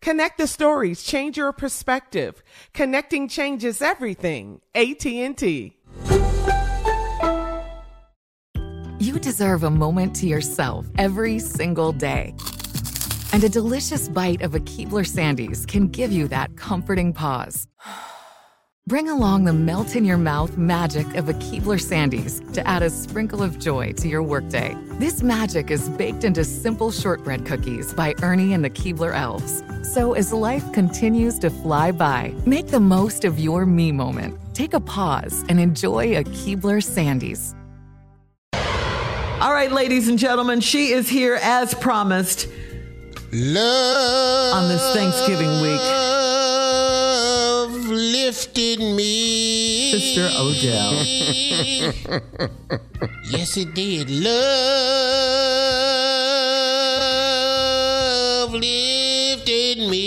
Connect the stories, change your perspective. Connecting changes everything. AT&T. You deserve a moment to yourself every single day. And a delicious bite of a Keebler Sandies can give you that comforting pause. Bring along the melt-in-your-mouth magic of a Keebler Sandies to add a sprinkle of joy to your workday. This magic is baked into simple shortbread cookies by Ernie and the Keebler Elves. So as life continues to fly by, make the most of your me moment. Take a pause and enjoy a Keebler Sandies. All right, ladies and gentlemen, she is here as promised. Love on this Thanksgiving week. Lifted me, Sister O'Dell. Yes, it did. Love lifted me,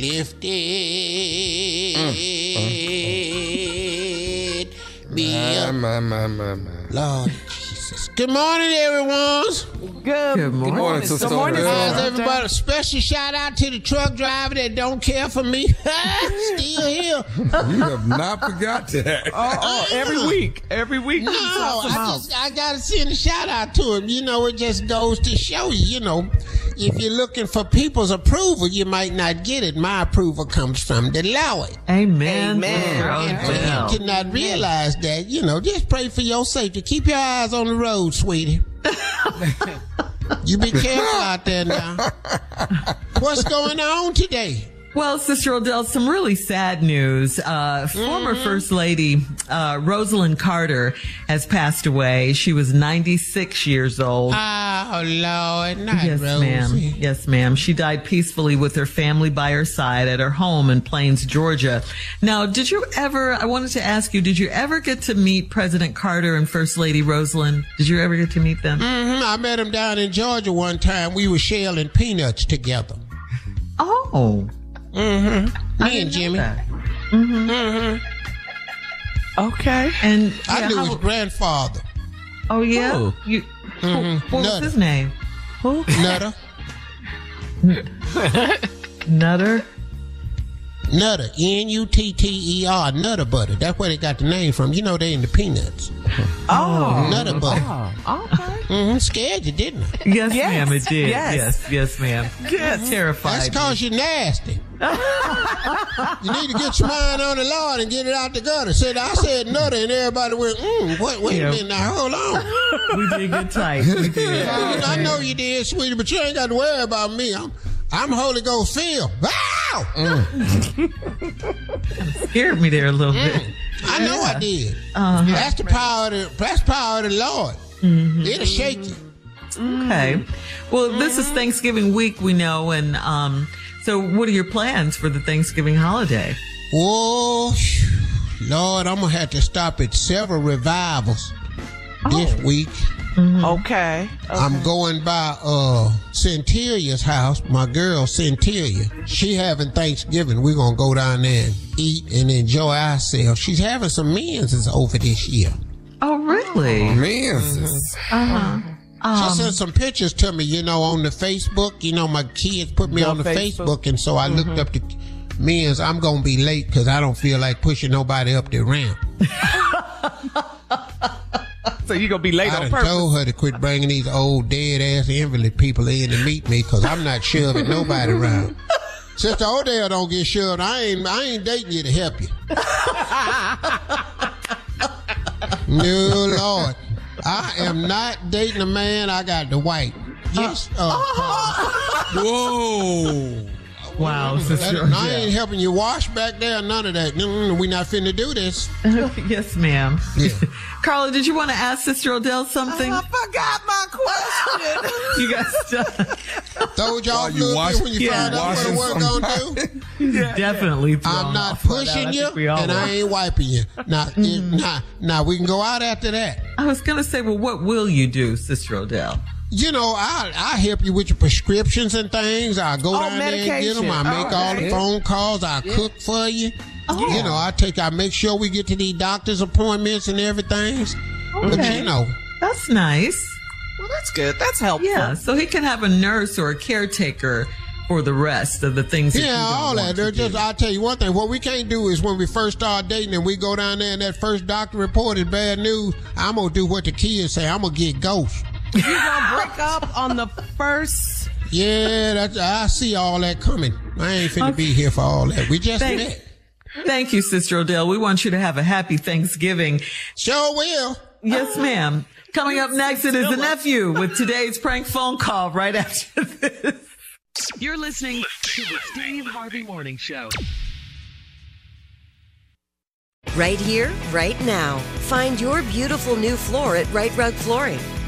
lifted me up. Lord Jesus. Good morning, everyone. Good morning, Sister. Good morning, everybody. Special shout out to the truck driver that don't care for me. Still here. You have not forgot that. Every week. No, I gotta send a shout out to him. You know, it just goes to show you. You know, if you're looking for people's approval, you might not get it. My approval comes from the Lord. Amen. And you cannot realize that. You know, just pray for your safety. Keep your eyes on the road, sweetie. You be careful out there now. What's going on today? Well, Sister O'Dell, some really sad news. Former First Lady Rosalynn Carter has passed away. She was 96 years old. Oh, Lord, not yes, Rosie. Yes, ma'am. She died peacefully with her family by her side at her home in Plains, Georgia. Now, did you ever get to meet President Carter and First Lady Rosalynn? Did you ever get to meet them? Mm-hmm. I met them down in Georgia one time. We were shelling peanuts together. Oh. Mm-hmm. Me and Jimmy. Mm-hmm. Mm-hmm. Okay. And I knew his grandfather. Oh yeah. Who? What was his name? Who? Nutter. Nutter. Nutter Butter. That's where they got the name from. You know they in the peanuts. Oh. Nutter Butter. Oh, okay. Mm-hmm. Scared you, didn't it? Yes, ma'am, it did. Yes, ma'am. Yes. Terrified. That's because you're nasty. You need to get your mind on the Lord and get it out the gutter. I said Nutter, and everybody went, wait a minute now, hold on. We did get tight. We did. I know you did, sweetie, but you ain't got to worry about me. I'm Holy Ghost filled. Wow! It scared me there a little bit. I know I did. Uh-huh. That's the power of the Lord. Mm-hmm. It'll shake you. Okay. Well, this is Thanksgiving week, we know, and so what are your plans for the Thanksgiving holiday? Oh, Lord, I'm going to have to stop at several revivals. this week. Mm-hmm. Okay. I'm going by Centelia's house. My girl Centelia, she having Thanksgiving. We're gonna go down there and eat and enjoy ourselves. She's having some menses over this year. Oh, really? Menses. She sent some pictures to me, you know, on the Facebook. You know, my kids put me on the Facebook, and so I looked up the men's. I'm gonna be late because I don't feel like pushing nobody up the ramp. So you gonna be late on purpose. I told her to quit bringing these old dead ass invalid people in to meet me because I'm not shoving nobody around. Sister O'Dell don't get shoved. I ain't dating you to help you. No, Lord, I am not dating a man. I got the wife. Yes. Whoa. Wow, sister. I ain't helping you wash back there, none of that. We not finna do this. Yes, ma'am. Yeah. Carla, did you want to ask Sister O'Dell something? I forgot my question. You got stuck. Told y'all when you find out what the work gonna do. Definitely. I'm not pushing you, and I ain't wiping you. Now, we can go out after that. I was gonna say, well, what will you do, Sister O'Dell? You know, I help you with your prescriptions and things. I go down there and get them. I make all the phone calls. I cook for you. You know, I make sure we get to these doctor's appointments and everything. Okay. But, you know. That's nice. Well, that's good. That's helpful. Yeah, so he can have a nurse or a caretaker for the rest of the things that you don't all want that. They're just, I'll tell you one thing. What we can't do is when we first start dating and we go down there and that first doctor report is bad news, I'm going to do what the kids say. I'm going to get ghosts. You gonna break up on the first? Yeah, I see all that coming. I ain't finna be here for all that. We just met. Thank you, Sister O'Dell. We want you to have a happy Thanksgiving. Sure will. Yes, ma'am. Coming up next, it is the nephew with today's prank phone call right after this. You're listening to the Steve Harvey Morning Show. Right here, right now. Find your beautiful new floor at Right Rug Flooring.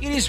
It is